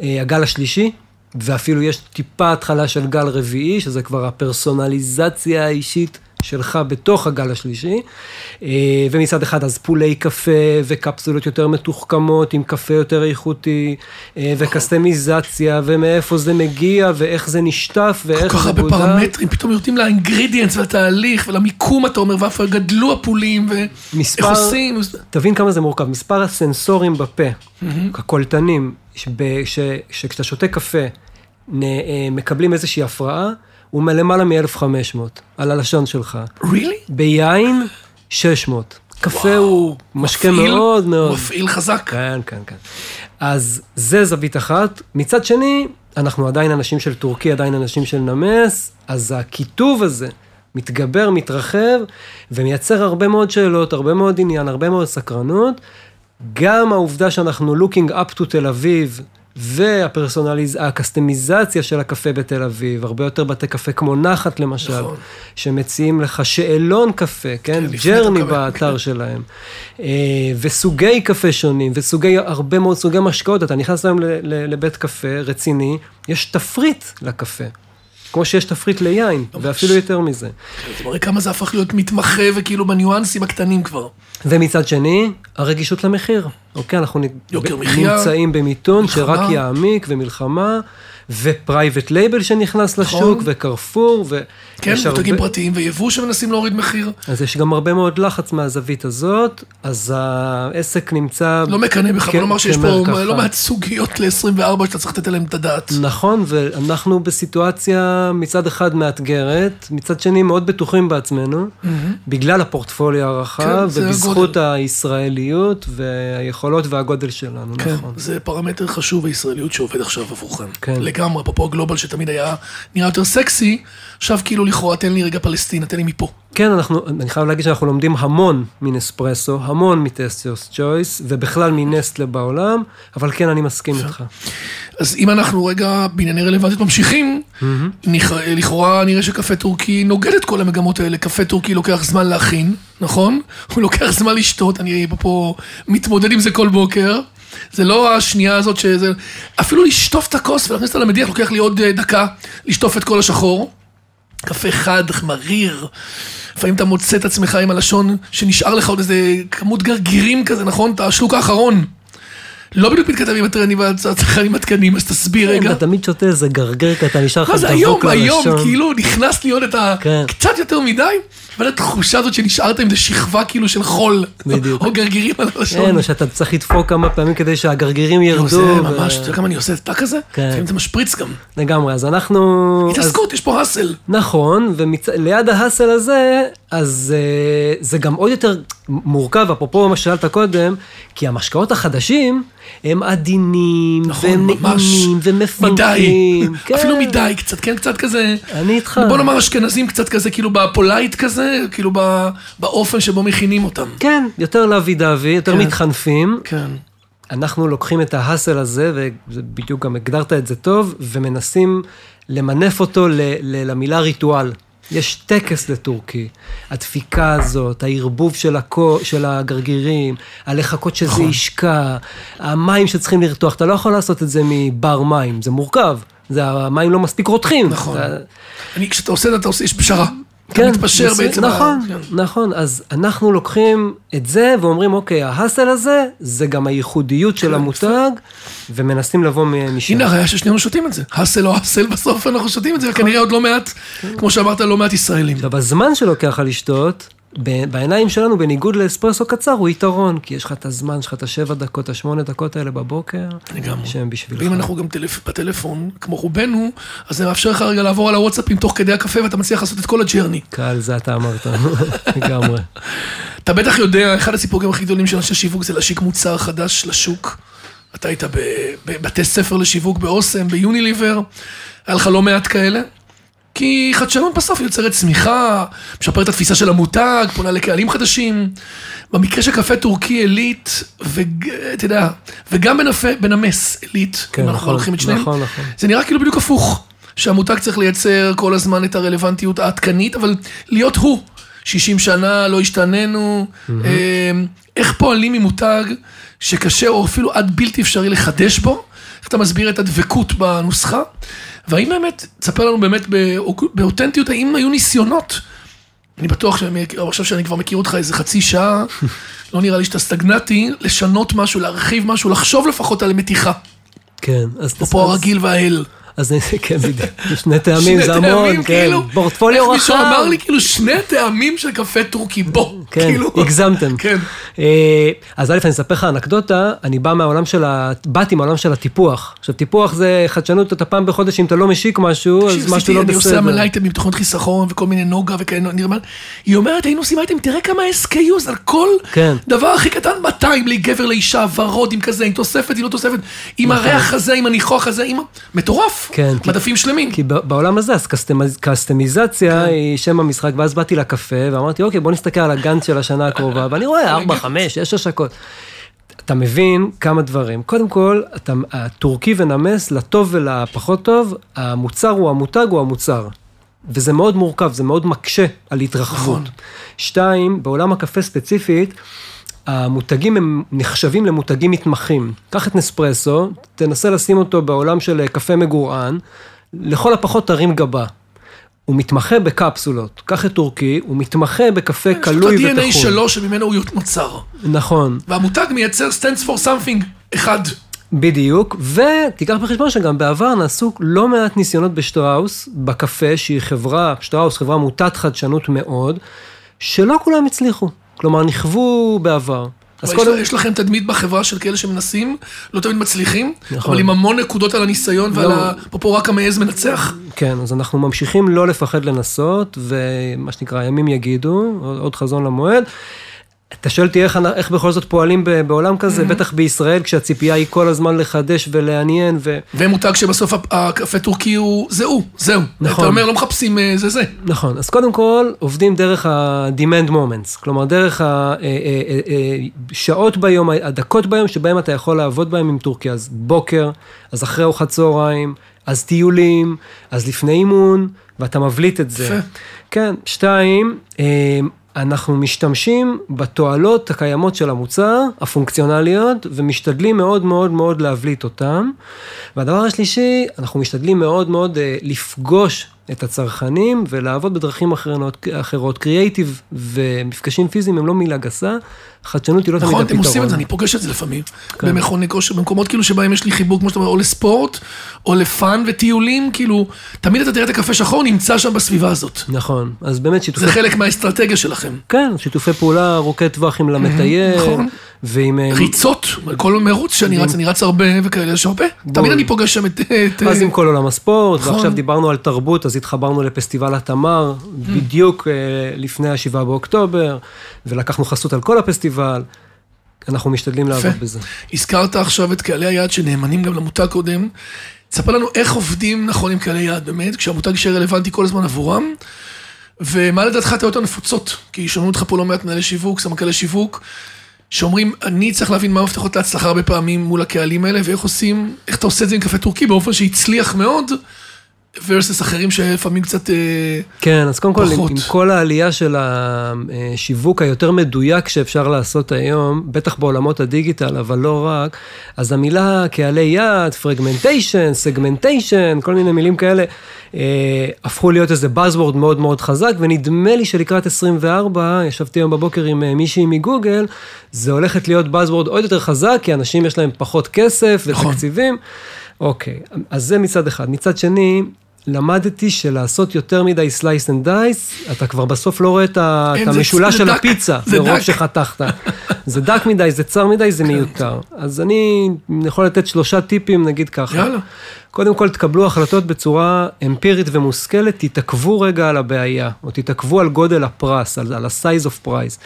הגל השלישי, ואפילו יש טיפה התחלה של גל רביעי, שזה כבר הפרסונליזציה האישית שלך בתוך הגל השלישי, ומצד אחד אז פולי קפה וקפסולות יותר מתוחכמות עם קפה יותר איכותי, וקסטמיזציה, ומאיפה זה מגיע, ואיך זה נשטף, ואיך זה גודל. כל כך הרבה פרמטרים, פתאום יורדים לאינגרידיאנס ולתהליך, ולמיקום אתה אומר, ואיפה גדלו הפולים, ואיך עושים. תבין כמה זה מורכב, מספר הסנסורים בפה, הקולטנים, שכשאתה שותה קפה, מקבלים איזושהי הפרעה, הוא מלמעלה מ-אלף וחמש מאות, על הלשון שלך. Really? ביין, שש מאות. קפה הוא משקה מאוד מאוד. מפעיל חזק. כן, כן, כן. אז זה זווית אחת. מצד שני, אנחנו עדיין אנשים של טורקי, עדיין אנשים של נמס, אז הכיתוב הזה מתגבר, מתרחב, ומייצר הרבה מאוד שאלות, הרבה מאוד עניין, הרבה מאוד סקרנות. גם העובדה שאנחנו looking up to תל אביב, והקסטמיזציה של הקפה בתל אביב, הרבה יותר בתי קפה כמו נחת למשל, שמציעים לך שאלון קפה, כן? ג'רני באתר שלהם, וסוגי קפה שונים, וסוגי, הרבה מאוד סוגי משקאות, אתה נכנס להם לבית קפה רציני, יש תפריט לקפה, כמו שיש תפריט ליין, ואפילו יותר מזה. אתה מראה כמה זה הפך להיות מתמחה, וכאילו בניואנסים הקטנים כבר. ומצד שני, הרגישות למחיר. אוקיי, אנחנו נמצאים במיתון שרק יעמיק, ומלחמה, ופרייבט לייבל שנכנס לשוק, וקרפור, ו... כן, מותגים פרטיים ויבוא שמנסים להוריד מחיר. אז יש גם הרבה מאוד לחץ מהזווית הזאת, אז העסק נמצא... לא מקנה בכלל, לא אומר שיש פה לא מעט סוגיות ל-עשרים וארבע שאתה צריך לתת להם את הדעת. נכון, ואנחנו בסיטואציה מצד אחד מאתגרת, מצד שני מאוד בטוחים בעצמנו, בגלל הפורטפוליו הרחב, ובזכות הישראליות והיכולות והגודל שלנו, נכון. זה פרמטר חשוב הישראליות שעובד עכשיו עבורכם. לגמרי, פה פה גלובל שתמיד היה נראה יותר סקסי, עכשיו כאילו לכאורה, תן לי רגע פלסטינה, תן לי מפה. כן, אנחנו, אני חייב להגיד שאנחנו לומדים המון מנספרסו, המון מטסטיוס צ'ויס, ובכלל מנסטלה בעולם, אבל כן, אני מסכים איתך. אז אם אנחנו רגע בענייני רלוונטית ממשיכים, לכאורה נראה שקפה טורקי נוגד את כל המגמות האלה, קפה טורקי לוקח זמן להכין, נכון? הוא לוקח זמן לשתות, אני פה מתמודד עם זה כל בוקר, זה לא השנייה הזאת שזה, אפילו לשטוף את הכוס ולהכניס אותה למדיח, לוקח לי עוד דקה לשטוף את כל השחור. קפה חד, מריר, לפעמים אתה מוצא את עצמך עם הלשון שנשאר לך עוד איזה כמות גרגירים כזה, נכון? את השלוק האחרון. לא בדיוק מתכתבים הטרנים והצרכנים התקנים, אז תסביר רגע. אתה תמיד שותה איזה גרגר קטן, נשאר לך את הזוק ללשון. מה זה היום, היום, כאילו נכנס לי עוד את ה... קצת יותר מדי, אבל התחושה הזאת שנשארת עם זה שכבה כאילו של חול. בדיוק. או גרגירים על הלשון. אין, או שאתה צריך לדפוק כמה פעמים כדי שהגרגירים ירדו. זה ממש, אתה יודע כמה אני עושה את פאק הזה? כן. זה משפריץ גם. לגמרי, אז אנחנו... התעסקות, יש פה הסל. נכון, וליד ההסל הזה, אז זה גם עוד יותר מורכב, אפרופו מה שאלת קודם, כי המשקאות החדשים הם עדינים, והם נעימים, ומפנקים. אפילו מדי, קצת, כן, קצת כזה. אני איתך. בוא נאמר אשכנזים קצת כזה, כאילו בפולייט כזה, כאילו באופן שבו מכינים אותם. כן, יותר להבי דאבי, יותר מתחנפים. כן. אנחנו לוקחים את ההסל הזה, ובדיוק גם הגדרת את זה טוב, ומנסים למנף אותו למילה ריטואל. יש טקס לטורקי, הדפיקה הזאת, הערבוב של, הקו, של הגרגירים, הלחכות שזה ישקע, המים שצריכים לרתוח, אתה לא יכול לעשות את זה מבר מים, זה מורכב, זה, המים לא מספיק רותחים. נכון, אתה... אני, כשאתה עושה את זה, אתה עושה, יש פשרה. כן, מתפשר בעצם. נכון, נכון, אז אנחנו לוקחים את זה ואומרים, אוקיי, ההסל הזה, זה גם הייחודיות של המותג, ומנסים לבוא משם. הנה, הרי ששנינו שותים את זה. הסל או הסל, בסוף אנחנו שותים את זה, וכנראה עוד לא מעט, כמו שאמרת, לא מעט ישראלים. ובזמן שלוקח על לשתות, בעיניים שלנו, בניגוד לאספרסו קצר, הוא יתרון, כי יש לך את הזמן, יש לך את השבע דקות, את השמונה דקות האלה בבוקר, שהם בשבילך. ואם אנחנו גם בטלפון, כמו רובנו, אז זה מאפשר לך רגע לעבור על הוואטסאפים תוך כדי הקפה, ואתה מצליח לעשות את כל הג'רני. קל, זה אתה אמרת, לגמרי. אתה בטח יודע, אחד הסיפורים הכי גדולים של אנשי שיווק, זה להשיק מוצר חדש לשוק. אתה היית בבתי ספר לשיווק, באוסם, ביוניליבר, היה לך לא מעט כאלה. כי חדשנות בסוף יוצרת צמיחה, משפרת את התפיסה של המותג, פונה לקהלים חדשים. במקרה של קפה טורקי אליט, ואתה יודע, וגם בנמס אליט, כן, אם אנחנו נכון, הולכים את שניהם, נכון, נכון. זה נראה כאילו בדיוק הפוך, שהמותג צריך לייצר כל הזמן את הרלוונטיות העדכנית, אבל להיות הוא, שישים שנה, לא השתננו, mm-hmm. איך פועלים ממותג שקשה או אפילו עד בלתי אפשרי לחדש בו, איך אתה מסביר את הדבקות בנוסחה, והאם באמת, תספר לנו באמת באותנטיות, האם היו ניסיונות? אני בטוח שעכשיו שאני כבר מכיר אותך איזה חצי שעה, לא נראה לי שאתה סטגנטי, לשנות משהו, להרחיב משהו, לחשוב לפחות על מתיחה. כן. או פה הרגיל והאל. אז כן, שני טעמים זה המון, כן, פורטפוליו רחב. איך מישהו אמר לי, כאילו, שני טעמים של קפה טורקי, בוא, כאילו. כן, הגזמתם. כן. אז א', אני אספר לך אנקדוטה, אני בא מהעולם של, באתי מהעולם של הטיפוח. עכשיו, טיפוח זה חדשנות, אתה פעם בחודש, אם אתה לא משיק משהו, אז משהו לא בסדר. אני עושה מלא אייטמים, תוכנות חיסכון, וכל מיני נוגה וכאלה, נראה, היא אומרת, היינו עושים אייטמים, תראה כמה אס קיוז, על כל דבר הכי קטן, מאתיים, לגבר, לאישה, ורוד, עם כזה, עם תוספת, עם לא תוספת, עם הריח הזה, עם הניחוח הזה, עם... מטורף. כן, מדפים שלמים. כי בעולם הזה, אז קסטמיזציה היא שם המשחק, ואז באתי לקפה, ואמרתי, אוקיי, בוא נסתכל על הגאנט של השנה הקרובה, ואני רואה ארבע, חמש, שש השקות. אתה מבין כמה דברים. קודם כל, אתה, הטורקי ונמס, לטוב ולפחות טוב, המוצר הוא המותג, הוא המוצר. וזה מאוד מורכב, זה מאוד מקשה על התרחבות. שתיים, בעולם הקפה ספציפית, המותגים הם נחשבים למותגים מתמחים. קח את נספרסו, תנסה לשים אותו בעולם של קפה מגורען, לכל הפחות תרים גבה. הוא מתמחה בקפסולות. קח את טורקי, הוא מתמחה בקפה קלוי ותחון. יש לך די אן איי שלו שממנו הוא מוצר. נכון. והמותג מייצר stands for something אחד. בדיוק, ותיקח בחשבון שגם בעבר נעשו לא מעט ניסיונות בשטראוס, בקפה שהיא חברה, שטראוס חברה מוטת חדשנות מאוד, שלא כולם הצליחו. כלומר, נכוו בעבר. יש, קודם... יש לכם תדמית בחברה של כאלה שמנסים, לא תמיד מצליחים, נכון. אבל עם המון נקודות על הניסיון לא. ועל הפופו רק המעז מנצח. כן, אז אנחנו ממשיכים לא לפחד לנסות, ומה שנקרא, הימים יגידו, עוד חזון למועד. אתה שואל תהיה איך, איך בכל זאת פועלים בעולם כזה, mm-hmm. בטח בישראל, כשהציפייה היא כל הזמן לחדש ולעניין. ו... ומותג שבסוף הקפה טורקי הוא, זהו, זהו. נכון. אתה אומר, לא מחפשים זה זה. נכון, אז קודם כל עובדים דרך ה-demand moments, כלומר דרך השעות ביום, הדקות ביום שבהם אתה יכול לעבוד בהם עם טורקיה, אז בוקר, אז אחרי ארוחת צהריים, אז טיולים, אז לפני אימון, ואתה מבליט את זה. כן, שתיים, אנחנו משתמשים בתועלות הקיימות של המוצר, הפונקציונליות, ומשתדלים מאוד מאוד מאוד להבליט אותם. והדבר השלישי, אנחנו משתדלים מאוד מאוד לפגוש את הצרכנים, ולעבוד בדרכים אחרות, אחרות. קריאייטיב ומפגשים פיזיים הם לא מילה גסה, חדשנות היא לא תמיד הפתרון. נכון, אתם עושים את זה, אני פוגש את זה לפעמים, במכוני כושר, במקומות כאילו שבהם יש לי חיבוק, כמו שאתה אומר, או לספורט, או לפן וטיולים, כאילו, תמיד אתה תראה את הקפה שחור, נמצא שם בסביבה הזאת. נכון, אז באמת שיתופי... זה חלק מהאסטרטגיה שלכם. כן, שיתופי פעולה, ארוכי טווח עם למטייל, ועם... ריצות, כל מרוץ שאני רץ, אני רץ הרבה וכאלה, יש הרבה. תמיד אני פוגש שם את... אז עם כל עולם הספורט, ועכשיו דיברנו על תרבות, אז התחברנו לפסטיבל התמר, בדיוק לפני השבעה באוקטובר, ולקחנו חסות על כל הפסטיבל, אנחנו משתדלים לעבוד בזה. הזכרת עכשיו את קהלי היעד שנאמנים גם למותג קודם, תספר לנו איך עובדים נכון עם קהלי יעד באמת, כשהמותג שרלוונטי כל הזמן עבורם, ומה לדעתך התאוריות הנפוצות, כי שומעים אותך פה לא מעט מנהלי שיווק, סמנכ"לי שיווק, שאומרים, אני צריך להבין מה המפתחות להצלחה הרבה פעמים מול הקהלים האלה, ואיך עושים, איך אתה עושה את זה עם קפה טורקי באופן שהצליח מאוד, versus אחרים שפעמים קצת כן, אז קודם כל, עם, עם כל העלייה של השיווק היותר מדויק שאפשר לעשות היום, בטח בעולמות הדיגיטל, אבל לא רק, אז המילה קהלי יעד, פרגמנטיישן, סגמנטיישן, כל מיני מילים כאלה, אה, הפכו להיות איזה buzzword מאוד מאוד חזק, ונדמה לי שלקראת עשרים וארבע, ישבתי היום בבוקר עם מישהי מגוגל, זה הולכת להיות buzzword עוד יותר חזק, כי אנשים יש להם פחות כסף ותקציבים. אוקיי, אז זה מצד אחד. מצד שני, למדתי שלעשות יותר מדי slice and dice, אתה כבר בסוף לא רואה את המשולש של הפיצה, ברוב שחתכת. זה דק מדי, זה צר מדי, זה מיותר. אז אני יכול לתת שלושה טיפים, נגיד ככה. יאללה. קודם כל, תקבלו החלטות בצורה אמפירית ומושכלת, תתעכבו רגע על הבעיה, או תתעכבו על גודל הפרס, על ה-size of price,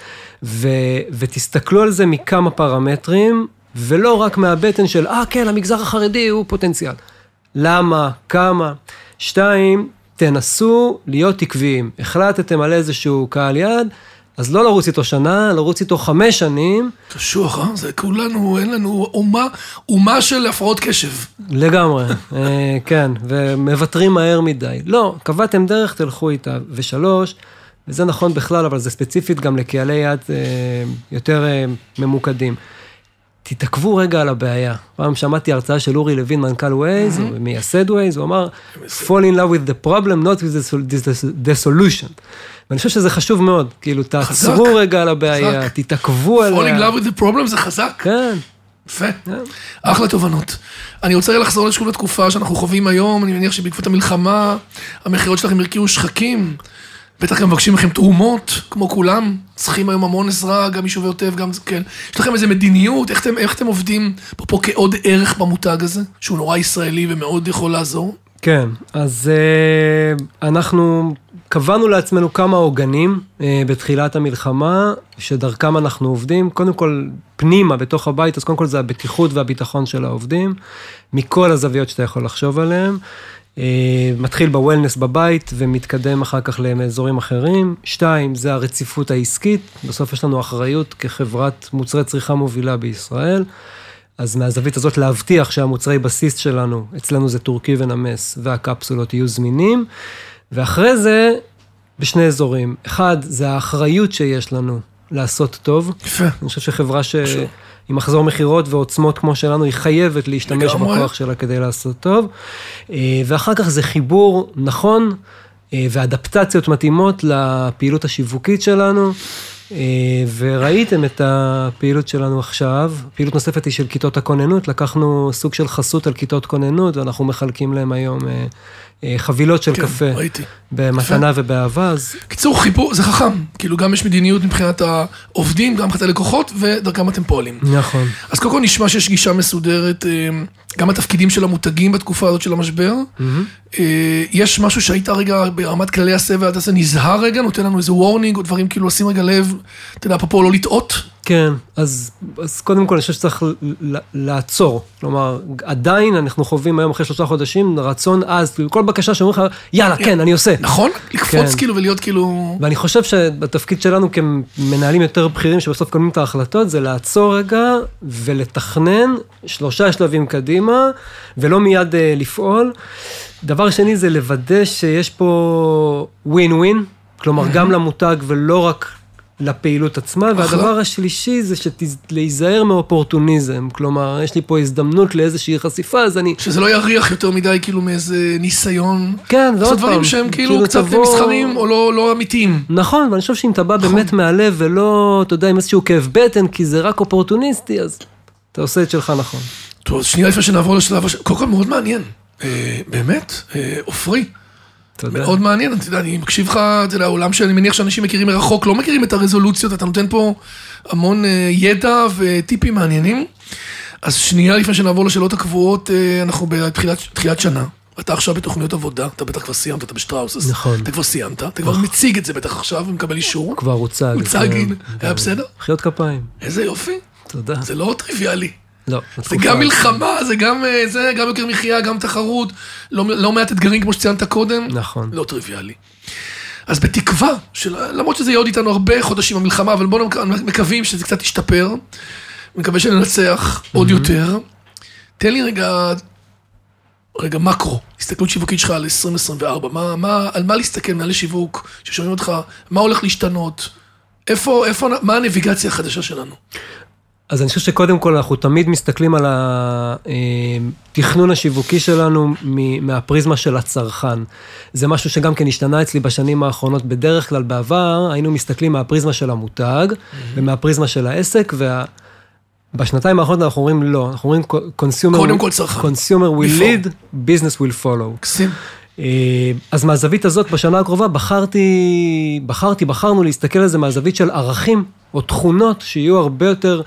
ותסתכלו על זה מכמה פרמטרים, ולא רק מהבטן של, אה, כן, המגזר החרדי הוא פוטנציאל. למה? כמה? שתיים, תנסו להיות עקביים. החלטתם על איזשהו קהל יעד, אז לא לרוץ איתו שנה, לרוץ איתו חמש שנים. קשוח, אה? זה כולנו, אין לנו אומה, אומה של הפרעות קשב. לגמרי, כן, ומוותרים מהר מדי. לא, קבעתם דרך, תלכו איתה. ושלוש, וזה נכון בכלל, אבל זה ספציפית גם לקהלי יעד יותר ממוקדים. תתעכבו רגע על הבעיה. פעם שמעתי הרצאה של אורי לוין, מנכ"ל ווייז, mm-hmm. או מייסד ווייז, הוא אמר, fall in love with the problem, not with the solution. ואני חושב שזה חשוב מאוד, כאילו, תעצרו רגע על הבעיה, חזק. תתעכבו עליה. fall in love with the problem זה חזק. כן. יפה. Yeah. אחלה תובנות. אני רוצה לחזור לשקול התקופה שאנחנו חווים היום, אני מניח שבעקבות המלחמה, המחירות שלכם הרקיעו שחקים, בטח גם מבקשים לכם תרומות, כמו כולם, צריכים היום המון עזרה, גם יישובי עוטף, גם כן. יש לכם איזו מדיניות, איך אתם, איך אתם עובדים פה, פה כעוד ערך במותג הזה, שהוא נורא ישראלי ומאוד יכול לעזור? כן, אז אה, אנחנו קבענו לעצמנו כמה עוגנים אה, בתחילת המלחמה, שדרכם אנחנו עובדים, קודם כל פנימה בתוך הבית, אז קודם כל זה הבטיחות והביטחון של העובדים, מכל הזוויות שאתה יכול לחשוב עליהם, מתחיל בוולנס בבית ומתקדם אחר כך לאזורים אחרים. שתיים, זה הרציפות העסקית. בסוף יש לנו אחריות כחברת מוצרי צריכה מובילה בישראל. אז מהזווית הזאת להבטיח שהמוצרי בסיס שלנו, אצלנו זה טורקי ונמס, והקפסולות יהיו זמינים. ואחרי זה, בשני אזורים. אחד, זה האחריות שיש לנו לעשות טוב. יפה. אני חושב שחברה ש... עם מחזור מחירות ועוצמות כמו שלנו, היא חייבת להשתמש בכוח שלה כדי לעשות טוב. ואחר כך זה חיבור נכון, ואדפטציות מתאימות לפעילות השיווקית שלנו, וראיתם את הפעילות שלנו עכשיו. פעילות נוספת היא של כיתות הכוננות, לקחנו סוג של חסות על כיתות כוננות, ואנחנו מחלקים להם היום חבילות של קפה, במתנה ובאהבה. קיצור, חיבור, זה חכם, כאילו גם יש מדיניות מבחינת העובדים, גם מבחינת הלקוחות, ודרכם אתם פועלים. נכון. אז קודם כל נשמע שיש גישה מסודרת, גם התפקידים של המותגים בתקופה הזאת של המשבר, יש משהו שהיית רגע ברמת כללי הסבל, אתה עושה נזהר רגע, נותן לנו איזה וורנינג, או דברים כאילו עושים רגע לב, אתה יודע, פה לא לטעות. כן, אז, אז קודם כל אני חושב שצריך לעצור, כלומר, עדיין אנחנו חווים היום אחרי שלושה חודשים, רצון אז, כל בקשה שאומרים לך, יאללה, כן, אני עושה. נכון? לקפוץ כאילו ולהיות כאילו... ואני חושב שהתפקיד שלנו כמנהלים יותר בכירים, שבסוף קודמים את ההחלטות, זה לעצור רגע ולתכנן שלושה שלבים קדימה, ולא מיד לפעול. דבר שני זה לוודא שיש פה ווין-ווין, כלומר, גם למותג ולא רק... לפעילות עצמה, והדבר השלישי זה להיזהר מאופורטוניזם, כלומר, יש לי פה הזדמנות לאיזושהי חשיפה, אז אני... שזה לא יריח יותר מדי כאילו מאיזה ניסיון, כן, זה עוד פעם. דברים שהם כאילו קצת מסחרים או לא אמיתיים. נכון, ואני חושב שאם אתה בא באמת מהלב ולא, אתה יודע, עם איזשהו כאב בטן, כי זה רק אופורטוניסטי, אז אתה עושה את שלך נכון. טוב, שנייה לפני שנעבור לשלב, כל כך מאוד מעניין, באמת, עופרי. מאוד מעניין, אתה יודע, אני מקשיב לך, אתה יודע, העולם שאני מניח שאנשים מכירים מרחוק, לא מכירים את הרזולוציות, אתה נותן פה המון ידע וטיפים מעניינים. אז שנייה לפני שנעבור לשאלות הקבועות, אנחנו בתחילת שנה, אתה עכשיו בתוכניות עבודה, אתה בטח כבר סיימת, אתה בשטראוס, אתה כבר סיימת, אתה כבר מציג את זה בטח עכשיו ומקבל אישור. כבר הוצג. הוצג, היה בסדר? חיות כפיים. איזה יופי. תודה. זה לא טריוויאלי. זה גם מלחמה, זה גם יוקר מחיה, גם תחרות, לא מעט אתגרים כמו שציינת קודם, לא טריוויאלי. אז בתקווה, למרות שזה יעוד איתנו הרבה חודשים המלחמה, אבל בואו מקווים שזה קצת ישתפר, מקווה שננצח עוד יותר. תן לי רגע, רגע מקרו, הסתכלות שיווקית שלך על עשרים עשרים וארבע, על מה להסתכל מעל לשיווק, ששומעים אותך, מה הולך להשתנות, מה הנביגציה החדשה שלנו? אז אני חושב שקודם כל אנחנו תמיד מסתכלים על התכנון השיווקי שלנו מהפריזמה של הצרכן. זה משהו שגם כן השתנה אצלי בשנים האחרונות, בדרך כלל בעבר, היינו מסתכלים מהפריזמה של המותג ומהפריזמה של העסק, ובשנתיים האחרונות אנחנו אומרים לא, אנחנו אומרים consumer will lead, business will follow. קסים. אז מהזווית הזאת בשנה הקרובה בחרתי, בחרתי, בחרנו להסתכל על זה מהזווית של ערכים או תכונות שיהיו הרבה יותר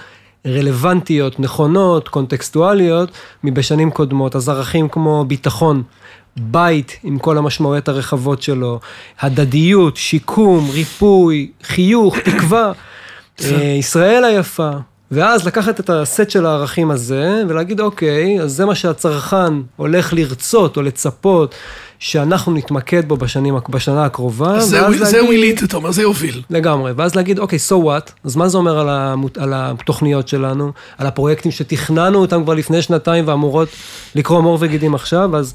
רלוונטיות, נכונות, קונטקסטואליות, מבשנים קודמות. אז ערכים כמו ביטחון, בית עם כל המשמעויות הרחבות שלו, הדדיות, שיקום, ריפוי, חיוך, תקווה, ישראל היפה. ואז לקחת את הסט של הערכים הזה, ולהגיד, אוקיי, אז זה מה שהצרכן הולך לרצות או לצפות, שאנחנו נתמקד בו בשנים, בשנה הקרובה. זה ווילית, אתה אומר, זה יוביל. לגמרי, ואז להגיד, אוקיי, so what? אז מה זה אומר על, המות, על התוכניות שלנו, על הפרויקטים שתכננו אותם כבר לפני שנתיים, ואמורות לקרוא מור וגידים עכשיו, אז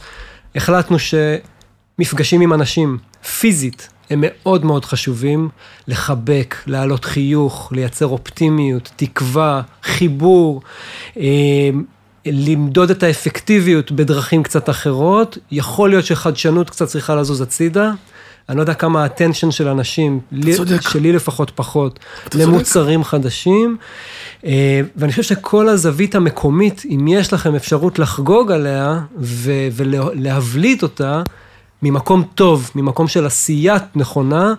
החלטנו שמפגשים עם אנשים פיזית, הם מאוד מאוד חשובים, לחבק, להעלות חיוך, לייצר אופטימיות, תקווה, חיבור, למדוד את האפקטיביות בדרכים קצת אחרות, יכול להיות שחדשנות קצת צריכה לזוז הצידה, אני לא יודע כמה האטנשן של אנשים, שלי לפחות פחות, למוצרים חדשים, ואני חושב שכל הזווית המקומית, אם יש לכם אפשרות לחגוג עליה, ולהבליט אותה, ממקום טוב, ממקום של עשיית נכונה,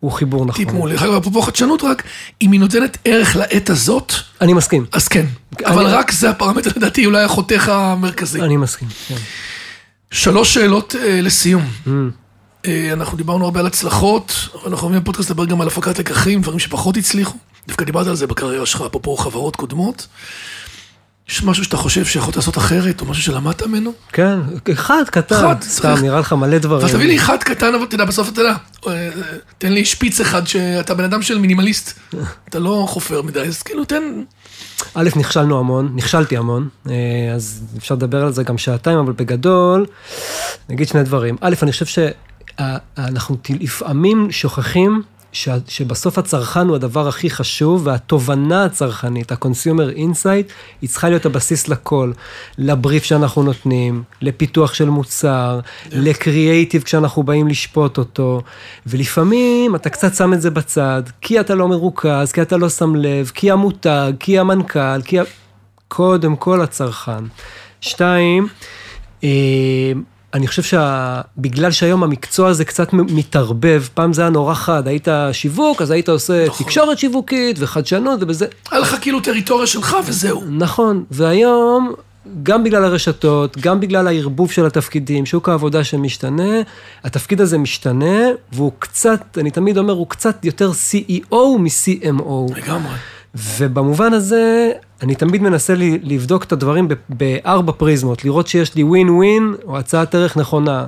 הוא חיבור נכון. טיפ מולי, אפרופו חדשנות רק, אם היא נותנת ערך לעת הזאת... אני מסכים. אז כן, אבל רק זה הפרמטר לדעתי, אולי החותך המרכזי. אני מסכים, כן. שלוש שאלות לסיום. אנחנו דיברנו הרבה על הצלחות, אנחנו עוברים בפודקאסט לדבר גם על הפקת לקחים, דברים שפחות הצליחו, דווקא דיברת על זה בקריירה שלך, אפרופו חברות קודמות. יש משהו שאתה חושב שיכולת לעשות אחרת, או משהו שלמדת ממנו? כן, אחד קטן. אחד. סתם, נראה לך מלא דברים. אז תביא לי אחד קטן, אבל תדע, בסוף אתה יודע, תן לי שפיץ אחד, שאתה בן אדם של מינימליסט. אתה לא חופר מדי, אז כאילו תן... א', נכשלנו המון, נכשלתי המון, אז אפשר לדבר על זה גם שעתיים, אבל בגדול, נגיד שני דברים. א', אני חושב שאנחנו לפעמים שוכחים, שבסוף הצרכן הוא הדבר הכי חשוב, והתובנה הצרכנית, ה-consumer insight, היא צריכה להיות הבסיס לכל, לבריף שאנחנו נותנים, לפיתוח של מוצר, לקריאייטיב כשאנחנו באים לשפוט אותו, ולפעמים אתה קצת שם את זה בצד, כי אתה לא מרוכז, כי אתה לא שם לב, כי המותג, כי המנכ"ל, כי... קודם כל הצרכן. שתיים, אה... אני חושב שבגלל שהיום המקצוע הזה קצת מתערבב, פעם זה היה נורא חד, היית שיווק, אז היית עושה תקשורת שיווקית וחדשנות ובזה. היה לך כאילו טריטוריה שלך וזהו. נכון, והיום, גם בגלל הרשתות, גם בגלל הערבוב של התפקידים, שוק העבודה שמשתנה, התפקיד הזה משתנה, והוא קצת, אני תמיד אומר, הוא קצת יותר סי אי או מ-סי אם או. לגמרי. ובמובן הזה, אני תמיד מנסה לבדוק את הדברים בארבע פריזמות, לראות שיש לי ווין ווין, או הצעת ערך נכונה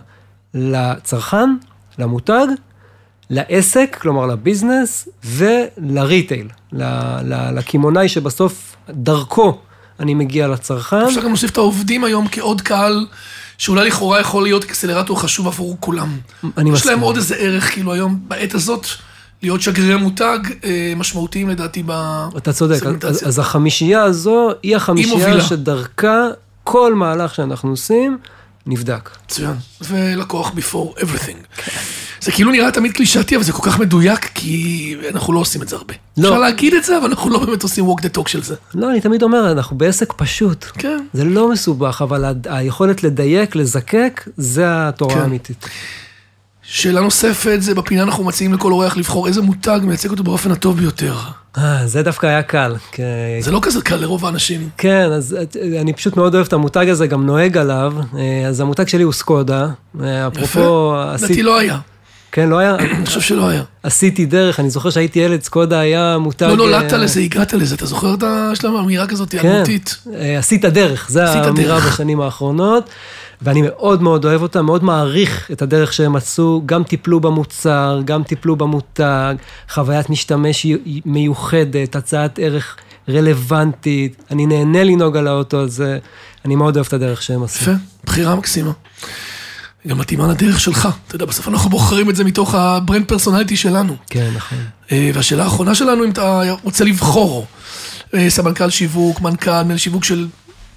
לצרכן, למותג, לעסק, כלומר לביזנס, ולריטייל, לכימונאי שבסוף דרכו אני מגיע לצרכן. אפשר גם להוסיף את העובדים היום כעוד קהל, שאולי לכאורה יכול להיות אקסלרטור חשוב עבור כולם. יש להם עוד איזה ערך, כאילו היום בעת הזאת, להיות שגרירי מותג משמעותיים לדעתי בסגמנטציה. אתה צודק, אז, אז החמישייה הזו היא החמישייה שדרכה כל מהלך שאנחנו עושים נבדק. מצוין, ולקוח before everything. Okay. זה כאילו נראה תמיד קלישתי, אבל זה כל כך מדויק, כי אנחנו לא עושים את זה הרבה. לא. אפשר להגיד את זה, אבל אנחנו לא באמת עושים walk the talk של זה. לא, אני תמיד אומר, אנחנו בעסק פשוט. כן. Okay. זה לא מסובך, אבל היכולת לדייק, לזקק, זה התורה האמיתית. Okay. שאלה נוספת, זה בפינה אנחנו מציעים לכל אורח לבחור איזה מותג מייצג אותו באופן הטוב ביותר. אה, זה דווקא היה קל. זה לא כזה קל לרוב האנשים. כן, אז אני פשוט מאוד אוהב את המותג הזה, גם נוהג עליו. אז המותג שלי הוא סקודה. אפרופו... דעתי לא היה. כן, לא היה? אני חושב שלא היה. עשיתי דרך, אני זוכר שהייתי ילד, סקודה היה מותג... לא נולדת לזה, הגעת לזה, אתה זוכר את האמירה כזאת, האמותית? כן, עשית דרך, זה האמירה בשנים האחרונות. ואני מאוד מאוד אוהב אותם, מאוד מעריך את הדרך שהם עשו, גם טיפלו במוצר, גם טיפלו במותג, חוויית משתמש מיוחדת, הצעת ערך רלוונטית, אני נהנה לנהוג על האוטו הזה, אני מאוד אוהב את הדרך שהם עשו. יפה, בחירה מקסימה. גם מתאימה לדרך שלך, אתה יודע, בסוף אנחנו בוחרים את זה מתוך הברנד פרסונליטי שלנו. כן, נכון. והשאלה האחרונה שלנו, אם אתה רוצה לבחור, סמנכ"ל שיווק, מנכ"ל, מנהל שיווק של...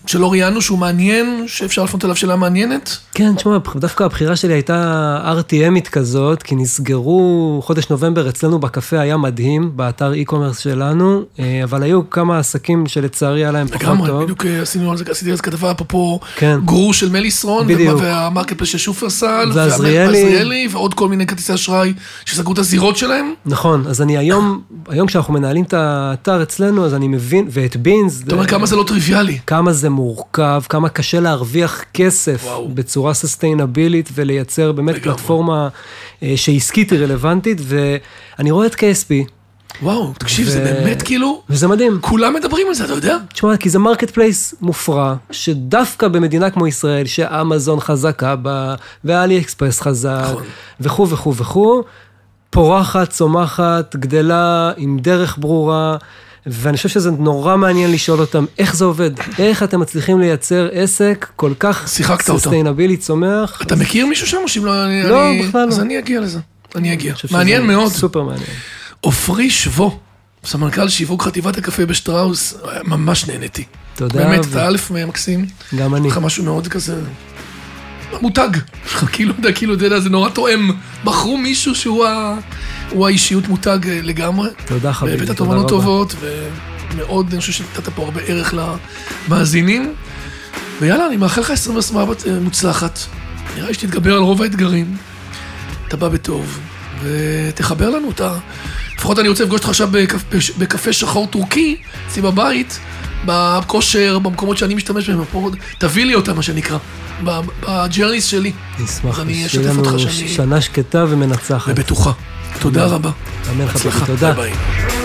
שלא ראיינו, שהוא מעניין, שאפשר לפנות אליו שאלה מעניינת? כן, תשמע, דווקא הבחירה שלי הייתה אר טי אמית כזאת, כי נסגרו חודש נובמבר אצלנו בקפה, היה מדהים, באתר e-commerce שלנו, אבל היו כמה עסקים שלצערי היה להם פחות טוב. לגמרי, בדיוק עשינו על זה, עשיתי אז כתבה, אפרופו גרו של מליסרון, והמרקפלייס של שופרסל, ועזריאלי, ועוד כל מיני כרטיסי אשראי, שסגרו את הזירות שלהם. נכון, אז אני היום, היום כשאנחנו מנהלים את האתר אצלנו, אז אני מבין, ואת בינז, אתה אומר, כמה זה לא טריוויאלי. כמה זה מורכב, כמה קשה להרוויח כסף וואו. בצורה ססטיינבילית ולייצר באמת לגמרי. פלטפורמה שעסקית היא רלוונטית, ואני רואה את קספי. וואו, תקשיב, ו... זה באמת כאילו... וזה מדהים. כולם מדברים על זה, אתה יודע? תשמע, כי זה מרקט פלייס מופרע, שדווקא במדינה כמו ישראל, שאמזון חזקה בה, והאלי אקספרס חזק, וכו וכו וכו, פורחת, צומחת, גדלה, עם דרך ברורה, ואני חושב שזה נורא מעניין לשאול אותם, איך זה עובד? איך אתם מצליחים לייצר עסק כל כך ססטיינבילי, צומח? אתה מכיר מישהו שם או שאם לא... לא, בכלל לא. אז אני אגיע לזה. אני אגיע. מעניין מאוד. סופר מעניין. עופרי שבו, סמנכ"ל שיווק חטיבת הקפה בשטראוס, ממש נהניתי. תודה. באמת, אתה א' מקסים. גם אני. לך משהו מאוד כזה... מותג. כאילו, כאילו, זה נורא תואם. בחרו מישהו שהוא ה... הוא האישיות מותג לגמרי. תודה חביבי, תודה רבה. והבאת התובנות טובות, ומאוד, אני חושב שנתת פה הרבה ערך למאזינים. ויאללה, אני מאחל לך עשרים וארבע מוצלחת. נראה שתתגבר על רוב האתגרים. אתה בא בטוב, ותחבר לנו אותה. לפחות אני רוצה לפגוש אותך עכשיו בקפה שחור טורקי, אצלי בבית, בכושר, במקומות שאני משתמש בהם, תביא לי אותה, מה שנקרא. בג'רניס שלי. נשמח, שיהיה לנו שנה שקטה ומנצחת. ובטוחה. תודה רבה. אמן חפשי, תודה.